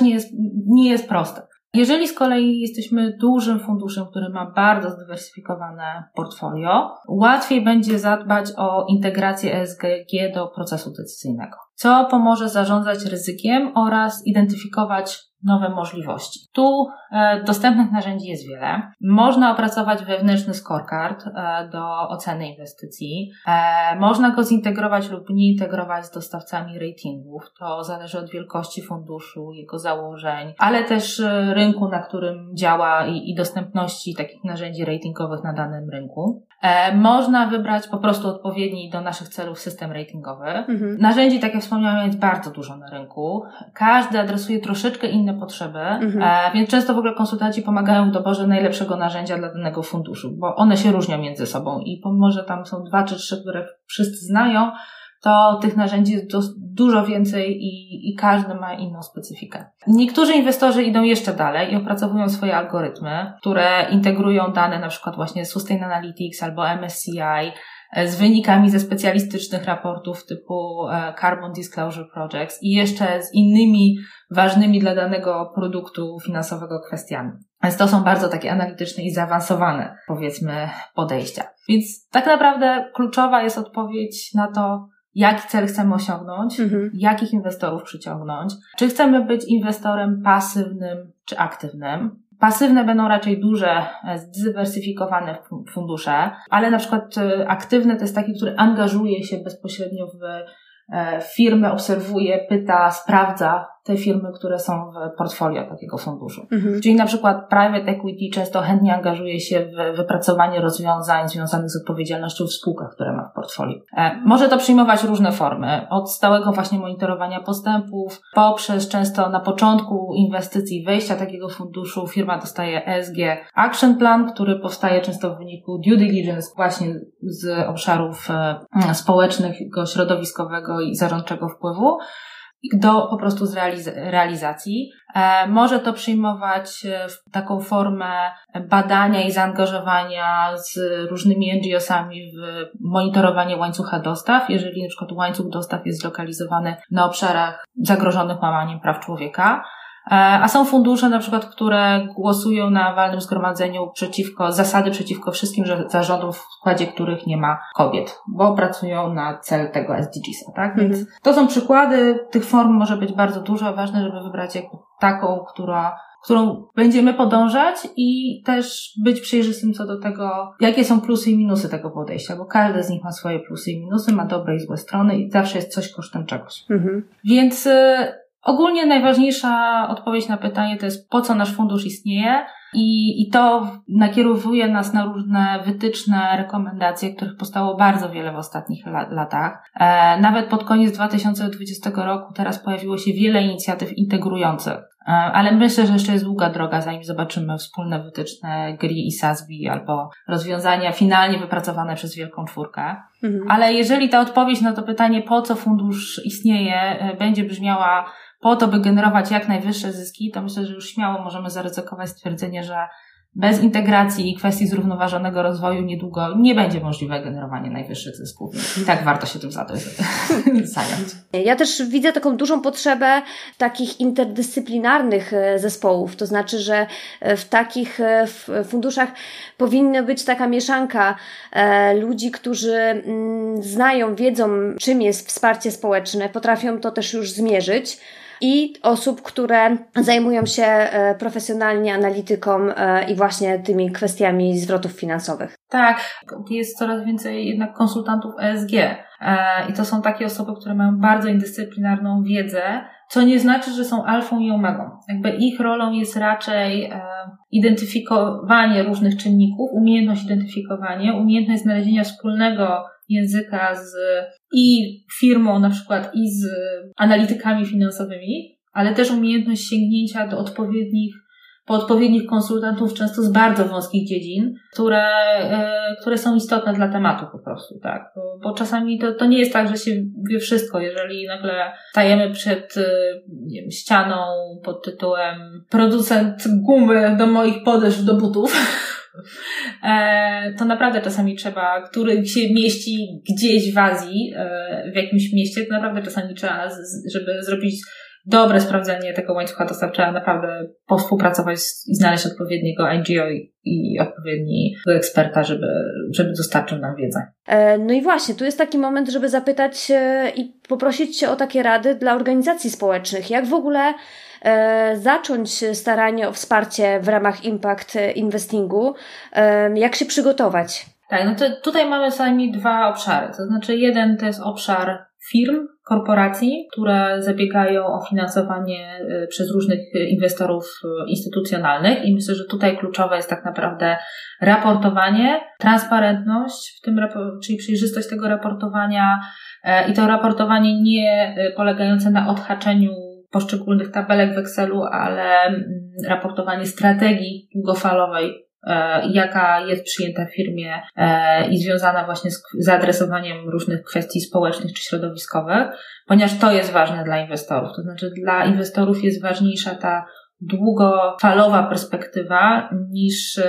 nie jest proste. Jeżeli z kolei jesteśmy dużym funduszem, który ma bardzo zdywersyfikowane portfolio, łatwiej będzie zadbać o integrację ESG do procesu decyzyjnego, co pomoże zarządzać ryzykiem oraz identyfikować nowe możliwości. Tu dostępnych narzędzi jest wiele. Można opracować wewnętrzny scorecard do oceny inwestycji. Można go zintegrować lub nie integrować z dostawcami ratingów. To zależy od wielkości funduszu, jego założeń, ale też rynku, na którym działa i dostępności takich narzędzi ratingowych na danym rynku. Można wybrać po prostu odpowiedni do naszych celów system ratingowy. Mhm. Narzędzi, tak jak wspomniałam, jest bardzo dużo na rynku. Każdy adresuje troszeczkę inne potrzeby, więc często w ogóle konsultanci pomagają w doborze najlepszego narzędzia dla danego funduszu, bo one się różnią między sobą i pomimo że tam są 2 czy 3, które wszyscy znają, to tych narzędzi jest dużo więcej i każdy ma inną specyfikę. Niektórzy inwestorzy idą jeszcze dalej i opracowują swoje algorytmy, które integrują dane na przykład właśnie z Sustain Analytics albo MSCI z wynikami ze specjalistycznych raportów typu Carbon Disclosure Projects i jeszcze z innymi ważnymi dla danego produktu finansowego kwestiami. Więc to są bardzo takie analityczne i zaawansowane, powiedzmy, podejścia. Więc tak naprawdę kluczowa jest odpowiedź na to, jaki cel chcemy osiągnąć, jakich inwestorów przyciągnąć, czy chcemy być inwestorem pasywnym czy aktywnym. Pasywne będą raczej duże, zdywersyfikowane fundusze, ale na przykład aktywne to jest taki, który angażuje się bezpośrednio w firmę, obserwuje, pyta, sprawdza te firmy, które są w portfolio takiego funduszu. Mhm. Czyli na przykład private equity często chętnie angażuje się w wypracowanie rozwiązań związanych z odpowiedzialnością w spółkach, które ma w portfolio. Może to przyjmować różne formy, od stałego właśnie monitorowania postępów, poprzez często na początku inwestycji wejścia takiego funduszu firma dostaje ESG Action Plan, który powstaje często w wyniku due diligence właśnie z obszarów społecznych, środowiskowego i zarządczego wpływu, do po prostu realizacji. Może to przyjmować taką formę badania i zaangażowania z różnymi NGO-sami w monitorowanie łańcucha dostaw, jeżeli na przykład łańcuch dostaw jest zlokalizowany na obszarach zagrożonych łamaniem praw człowieka. A są fundusze na przykład, które głosują na walnym zgromadzeniu przeciwko wszystkim zarządom, w składzie których nie ma kobiet, bo pracują na cel tego SDGs-a, tak? Więc to są przykłady, tych form może być bardzo dużo, ważne, żeby wybrać jakby taką, którą będziemy podążać i też być przejrzystym co do tego, jakie są plusy i minusy tego podejścia, bo każdy z nich ma swoje plusy i minusy, ma dobre i złe strony i zawsze jest coś kosztem czegoś. Mhm. Więc ogólnie najważniejsza odpowiedź na pytanie to jest, po co nasz fundusz istnieje i to nakierowuje nas na różne wytyczne, rekomendacje, których powstało bardzo wiele w ostatnich latach. Nawet pod koniec 2020 roku teraz pojawiło się wiele inicjatyw integrujących, ale myślę, że jeszcze jest długa droga, zanim zobaczymy wspólne wytyczne GRI i SASBI albo rozwiązania finalnie wypracowane przez Wielką Czwórkę. Mhm. Ale jeżeli ta odpowiedź na to pytanie, po co fundusz istnieje, będzie brzmiała po to, by generować jak najwyższe zyski, to myślę, że już śmiało możemy zaryzykować stwierdzenie, że Bez integracji i kwestii zrównoważonego rozwoju niedługo nie będzie możliwe generowanie najwyższych zysków. I tak warto się tym zająć. Ja też widzę taką dużą potrzebę takich interdyscyplinarnych zespołów. To znaczy, że w takich funduszach powinna być taka mieszanka ludzi, którzy znają, wiedzą, czym jest wsparcie społeczne, potrafią to też już zmierzyć, i osób, które zajmują się profesjonalnie analityką i właśnie tymi kwestiami zwrotów finansowych. Tak, jest coraz więcej jednak konsultantów ESG i to są takie osoby, które mają bardzo indyscyplinarną wiedzę, co nie znaczy, że są alfą i omegą. Jakby ich rolą jest raczej identyfikowanie różnych czynników, umiejętność znalezienia wspólnego języka z i firmą na przykład i z analitykami finansowymi, ale też umiejętność sięgnięcia do odpowiednich konsultantów, często z bardzo wąskich dziedzin, które są istotne dla tematu po prostu, tak. Bo czasami to nie jest tak, że się wie wszystko. Jeżeli nagle stajemy przed ścianą pod tytułem producent gumy do moich podeszw do butów, to naprawdę czasami trzeba, który się mieści gdzieś w Azji, w jakimś mieście, to naprawdę czasami trzeba, żeby zrobić dobre sprawdzenie tego łańcucha dostaw, trzeba naprawdę współpracować i znaleźć odpowiedniego NGO i odpowiedniego eksperta, żeby dostarczył nam wiedzę. No i właśnie, tu jest taki moment, żeby zapytać i poprosić się o takie rady dla organizacji społecznych. Jak w ogóle zacząć staranie o wsparcie w ramach impact investingu? Jak się przygotować? Tak, no to tutaj mamy sami dwa obszary. To znaczy jeden to jest obszar firm, korporacji, które zabiegają o finansowanie przez różnych inwestorów instytucjonalnych i myślę, że tutaj kluczowe jest tak naprawdę raportowanie, transparentność, w tym czyli przejrzystość tego raportowania i to raportowanie nie polegające na odhaczeniu poszczególnych tabelek w Excelu, ale raportowanie strategii długofalowej, jaka jest przyjęta w firmie i związana właśnie z zaadresowaniem różnych kwestii społecznych czy środowiskowych, ponieważ to jest ważne dla inwestorów. To znaczy dla inwestorów jest ważniejsza ta długofalowa perspektywa niż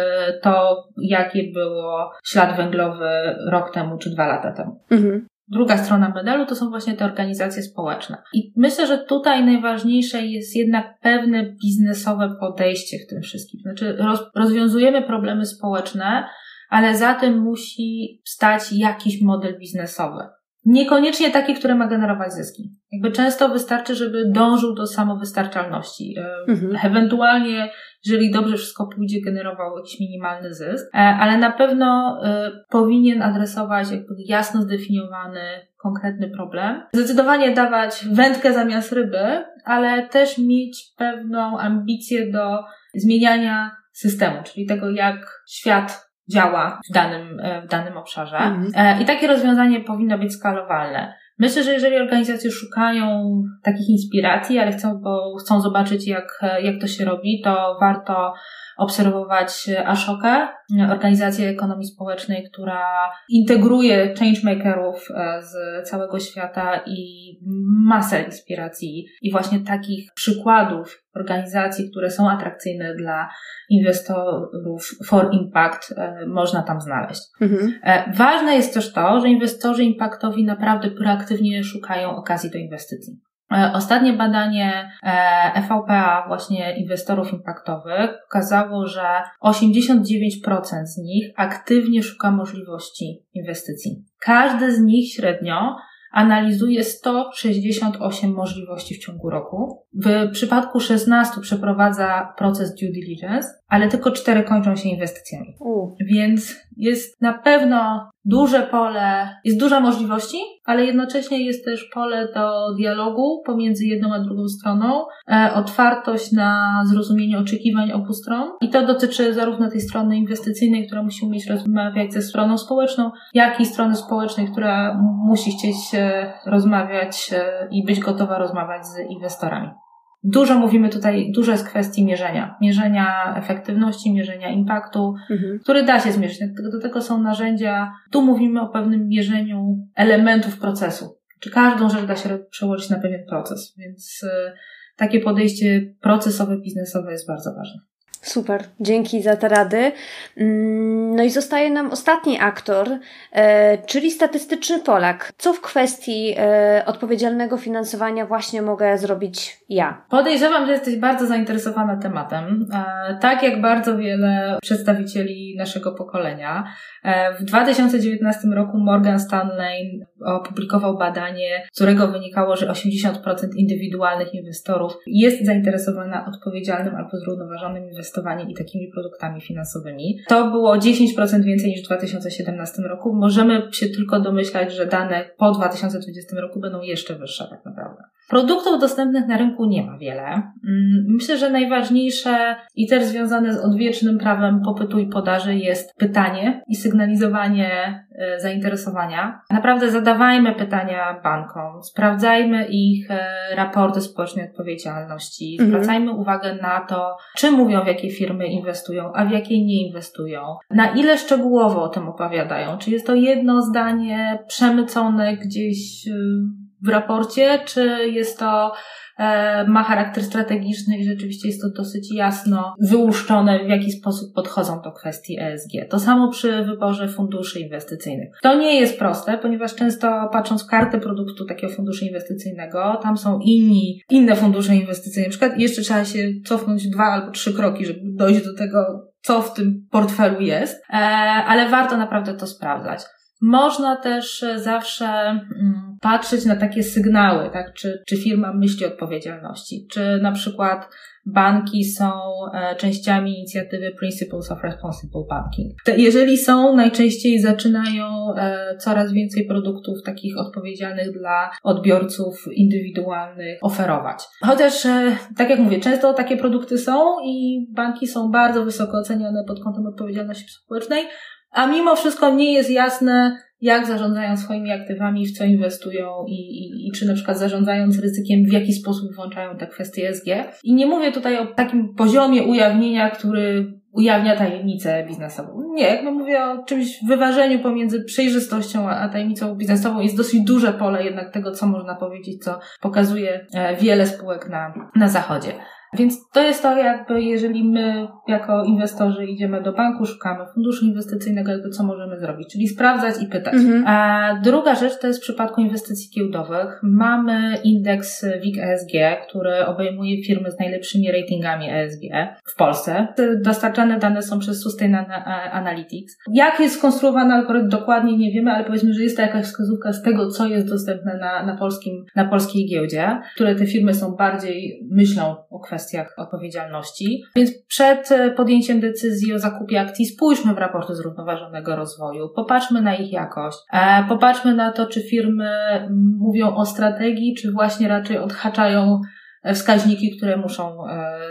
to, jaki było ślad węglowy rok temu czy 2 lata temu. Mhm. Druga strona medalu to są właśnie te organizacje społeczne. I myślę, że tutaj najważniejsze jest jednak pewne biznesowe podejście w tym wszystkim. Znaczy rozwiązujemy problemy społeczne, ale za tym musi stać jakiś model biznesowy. Niekoniecznie taki, który ma generować zyski. Jakby często wystarczy, żeby dążył do samowystarczalności. Ewentualnie, jeżeli dobrze wszystko pójdzie, generował jakiś minimalny zysk, ale na pewno powinien adresować jakby jasno zdefiniowany, konkretny problem. Zdecydowanie dawać wędkę zamiast ryby, ale też mieć pewną ambicję do zmieniania systemu, czyli tego, jak świat działa w danym obszarze. I takie rozwiązanie powinno być skalowalne. Myślę, że jeżeli organizacje szukają takich inspiracji, ale chcą zobaczyć, jak to się robi, to warto obserwować Ashokę, organizację ekonomii społecznej, która integruje changemakerów z całego świata i masę inspiracji i właśnie takich przykładów organizacji, które są atrakcyjne dla inwestorów for impact, można tam znaleźć. Ważne jest też to, że inwestorzy impactowi naprawdę proaktywnie szukają okazji do inwestycji. Ostatnie badanie EVPA właśnie inwestorów impaktowych pokazało, że 89% z nich aktywnie szuka możliwości inwestycji. Każdy z nich średnio analizuje 168 możliwości w ciągu roku. W przypadku 16 przeprowadza proces due diligence, ale tylko 4 kończą się inwestycjami. Więc jest na pewno duże pole, jest dużo możliwości, ale jednocześnie jest też pole do dialogu pomiędzy jedną a drugą stroną, otwartość na zrozumienie oczekiwań obu stron i to dotyczy zarówno tej strony inwestycyjnej, która musi umieć rozmawiać ze stroną społeczną, jak i strony społecznej, która musi chcieć rozmawiać i być gotowa rozmawiać z inwestorami. Dużo jest kwestii mierzenia efektywności, mierzenia impaktu, który da się zmierzyć. Do tego są narzędzia, tu mówimy o pewnym mierzeniu elementów procesu. Czy każdą rzecz da się przełożyć na pewien proces, więc takie podejście procesowe, biznesowe jest bardzo ważne. Super, dzięki za te rady. No i zostaje nam ostatni aktor, czyli statystyczny Polak. Co w kwestii odpowiedzialnego finansowania właśnie mogę zrobić ja? Podejrzewam, że jesteś bardzo zainteresowana tematem, tak jak bardzo wiele przedstawicieli naszego pokolenia. W 2019 roku Morgan Stanley opublikował badanie, z którego wynikało, że 80% indywidualnych inwestorów jest zainteresowana odpowiedzialnym albo zrównoważonym inwestowaniem i takimi produktami finansowymi. To było 10% więcej niż w 2017 roku. Możemy się tylko domyślać, że dane po 2020 roku będą jeszcze wyższe tak naprawdę. Produktów dostępnych na rynku nie ma wiele. Myślę, że najważniejsze i też związane z odwiecznym prawem popytu i podaży jest pytanie i sygnalizowanie zainteresowania. Naprawdę zadawajmy pytania bankom, sprawdzajmy ich raporty społecznej odpowiedzialności, zwracajmy uwagę na to, czy mówią, w jakie firmy inwestują, a w jakie nie inwestują, na ile szczegółowo o tym opowiadają, czy jest to jedno zdanie przemycone gdzieś w raporcie, czy jest to ma charakter strategiczny i rzeczywiście jest to dosyć jasno wyłuszczone, w jaki sposób podchodzą do kwestii ESG. To samo przy wyborze funduszy inwestycyjnych. To nie jest proste, ponieważ często patrząc w kartę produktu takiego funduszu inwestycyjnego, tam są inne fundusze inwestycyjne. Na przykład jeszcze trzeba się cofnąć 2 albo 3 kroki, żeby dojść do tego, co w tym portfelu jest, ale warto naprawdę to sprawdzać. Można też zawsze patrzeć na takie sygnały, tak? Czy firma myśli o odpowiedzialności, czy na przykład banki są częściami inicjatywy Principles of Responsible Banking. Jeżeli są, najczęściej zaczynają coraz więcej produktów takich odpowiedzialnych dla odbiorców indywidualnych oferować. Chociaż, tak jak mówię, często takie produkty są i banki są bardzo wysoko oceniane pod kątem odpowiedzialności społecznej, a mimo wszystko nie jest jasne, jak zarządzają swoimi aktywami, w co inwestują i czy na przykład zarządzając ryzykiem, w jaki sposób włączają te kwestie ESG. I nie mówię tutaj o takim poziomie ujawnienia, który ujawnia tajemnicę biznesową. Nie, jakby mówię o czymś wyważeniu pomiędzy przejrzystością a tajemnicą biznesową. Jest dosyć duże pole jednak tego, co można powiedzieć, co pokazuje wiele spółek na zachodzie. Więc to jest to jakby, jeżeli my jako inwestorzy idziemy do banku, szukamy funduszu inwestycyjnego, jakby co możemy zrobić, czyli sprawdzać i pytać. A druga rzecz to jest w przypadku inwestycji giełdowych. Mamy indeks WIG ESG, który obejmuje firmy z najlepszymi ratingami ESG w Polsce. Dostarczane dane są przez Sustain Analytics. Jak jest skonstruowany algorytm dokładnie nie wiemy, ale powiedzmy, że jest to jakaś wskazówka z tego, co jest dostępne na polskiej giełdzie, które te firmy są bardziej, myślą o kwestiach odpowiedzialności. Więc przed podjęciem decyzji o zakupie akcji spójrzmy w raporty zrównoważonego rozwoju, popatrzmy na ich jakość, popatrzmy na to, czy firmy mówią o strategii, czy właśnie raczej odhaczają wskaźniki, które muszą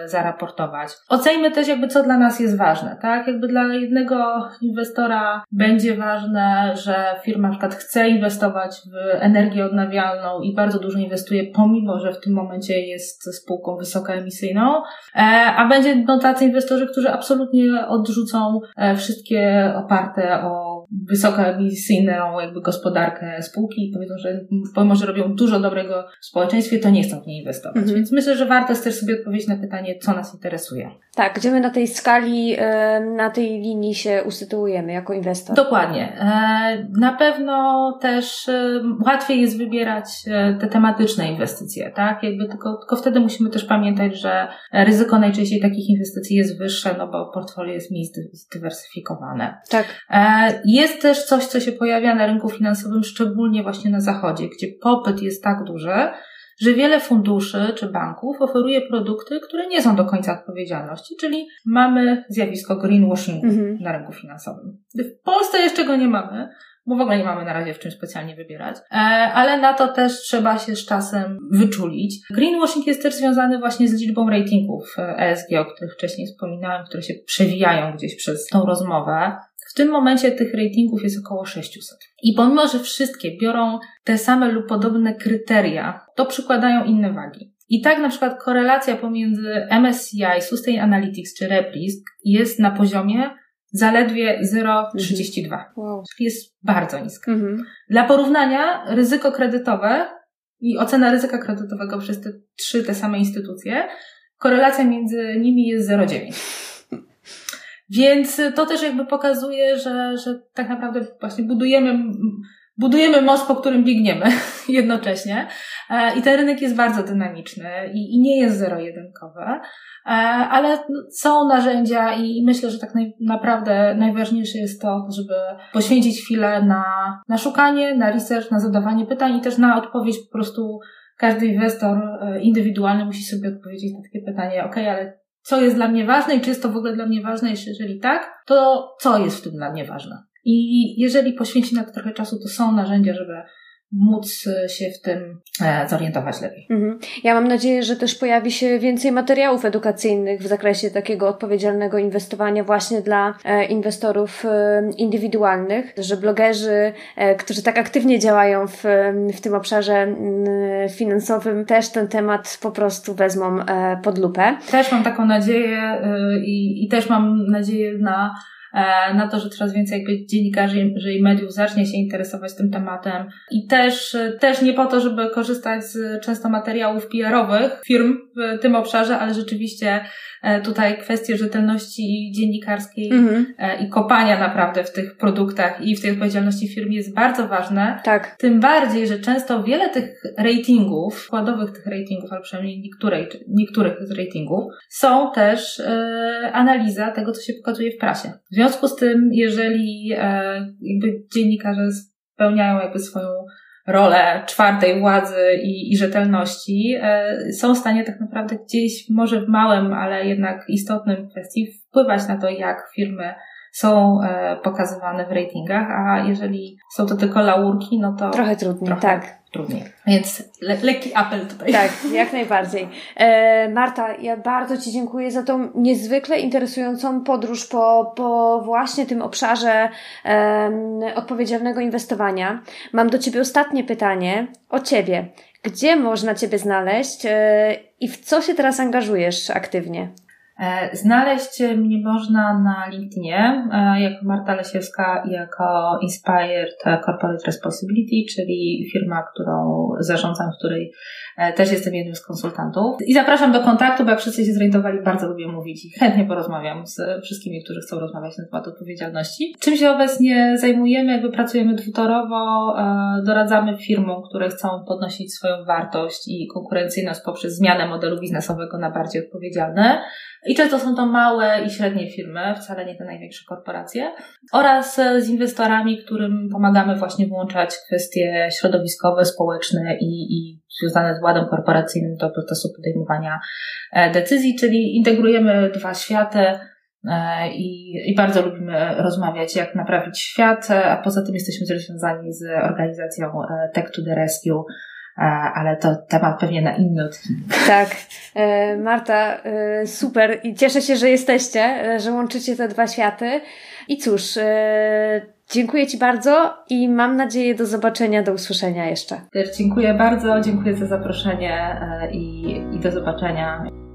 zaraportować. Oceńmy też jakby, co dla nas jest ważne, tak? Jakby dla jednego inwestora będzie ważne, że firma na przykład chce inwestować w energię odnawialną i bardzo dużo inwestuje, pomimo, że w tym momencie jest spółką wysokoemisyjną, a będzie tacy inwestorzy, którzy absolutnie odrzucą wszystkie oparte o wysokoemisyjną jakby gospodarkę spółki i powiedzą, że pomimo, że robią dużo dobrego w społeczeństwie, to nie chcą w niej inwestować. Więc myślę, że warto jest też sobie odpowiedzieć na pytanie, co nas interesuje. Tak, gdzie my na tej skali, na tej linii się usytuujemy jako inwestor. Dokładnie. Na pewno też łatwiej jest wybierać te tematyczne inwestycje, tak? Jakby tylko wtedy musimy też pamiętać, że ryzyko najczęściej takich inwestycji jest wyższe, no bo portfolio jest mniej zdywersyfikowane. Tak. Jest też coś, co się pojawia na rynku finansowym, szczególnie właśnie na zachodzie, gdzie popyt jest tak duży, że wiele funduszy czy banków oferuje produkty, które nie są do końca odpowiedzialności, czyli mamy zjawisko greenwashingu na rynku finansowym. W Polsce jeszcze go nie mamy, bo w ogóle nie mamy na razie w czym specjalnie wybierać, ale na to też trzeba się z czasem wyczulić. Greenwashing jest też związany właśnie z liczbą ratingów ESG, o których wcześniej wspominałam, które się przewijają gdzieś przez tą rozmowę. W tym momencie tych ratingów jest około 600. I pomimo, że wszystkie biorą te same lub podobne kryteria, to przykładają inne wagi. I tak na przykład korelacja pomiędzy MSCI, Sustain Analytics czy Reprisk jest na poziomie zaledwie 0,32. Wow. Czyli jest bardzo niska. Dla porównania ryzyko kredytowe i ocena ryzyka kredytowego przez te same instytucje, korelacja między nimi jest 0,9. Więc to też jakby pokazuje, że tak naprawdę właśnie budujemy most, po którym biegniemy jednocześnie. I ten rynek jest bardzo dynamiczny i nie jest zero-jedynkowy, ale są narzędzia i myślę, że tak naprawdę najważniejsze jest to, żeby poświęcić chwilę na szukanie, na research, na zadawanie pytań i też na odpowiedź po prostu. Każdy inwestor indywidualny musi sobie odpowiedzieć na takie pytanie, ale co jest dla mnie ważne i czy jest to w ogóle dla mnie ważne? Jeżeli tak, to co jest w tym dla mnie ważne? I jeżeli poświęci na to trochę czasu, to są narzędzia, żeby móc się w tym zorientować lepiej. Mhm. Ja mam nadzieję, że też pojawi się więcej materiałów edukacyjnych w zakresie takiego odpowiedzialnego inwestowania właśnie dla inwestorów indywidualnych, że blogerzy, którzy tak aktywnie działają w tym obszarze finansowym, też ten temat po prostu wezmą pod lupę. Też mam taką nadzieję i też mam nadzieję na to, że coraz więcej jakby dziennikarzy i mediów zacznie się interesować tym tematem i też nie po to, żeby korzystać z często materiałów PR-owych firm w tym obszarze, ale rzeczywiście tutaj kwestie rzetelności dziennikarskiej i kopania naprawdę w tych produktach i w tej odpowiedzialności firm jest bardzo ważne. Tak. Tym bardziej, że często wiele tych ratingów, wkładowych tych ratingów, albo przynajmniej niektórych z ratingów, są też analiza tego, co się pokazuje w prasie. W związku z tym, jeżeli jakby dziennikarze spełniają jakby swoją rolę czwartej władzy i rzetelności, są w stanie tak naprawdę gdzieś, może w małym, ale jednak istotnym kwestii wpływać na to, jak firmy są pokazywane w ratingach, a jeżeli są to tylko laurki, no to trochę trudniej, tak. Trudniej. Więc lekki apel tutaj. Tak, jak najbardziej. Marta, ja bardzo Ci dziękuję za tą niezwykle interesującą podróż po właśnie tym obszarze odpowiedzialnego inwestowania. Mam do Ciebie ostatnie pytanie o Ciebie. Gdzie można Ciebie znaleźć i w co się teraz angażujesz aktywnie? Znaleźć mnie można na LinkedInie jako Marta Lesiewska, jako Inspired Corporate Responsibility, czyli firma, którą zarządzam, w której też jestem jednym z konsultantów. I zapraszam do kontaktu, bo jak wszyscy się zorientowali, bardzo lubię mówić i chętnie porozmawiam z wszystkimi, którzy chcą rozmawiać na temat odpowiedzialności. Czym się obecnie zajmujemy? Pracujemy dwutorowo, doradzamy firmom, które chcą podnosić swoją wartość i konkurencyjność poprzez zmianę modelu biznesowego na bardziej odpowiedzialny. I często są to małe i średnie firmy, wcale nie te największe korporacje, oraz z inwestorami, którym pomagamy właśnie włączać kwestie środowiskowe, społeczne i związane z ładem korporacyjnym do procesu podejmowania decyzji, czyli integrujemy dwa światy i bardzo lubimy rozmawiać, jak naprawić świat, a poza tym jesteśmy też związani z organizacją Tech to the Rescue, ale to temat pewnie na inny odcinek. Tak. Marta, super i cieszę się, że jesteście, że łączycie te dwa światy. I cóż, dziękuję Ci bardzo i mam nadzieję do zobaczenia, do usłyszenia jeszcze. Dziękuję bardzo, dziękuję za zaproszenie i do zobaczenia.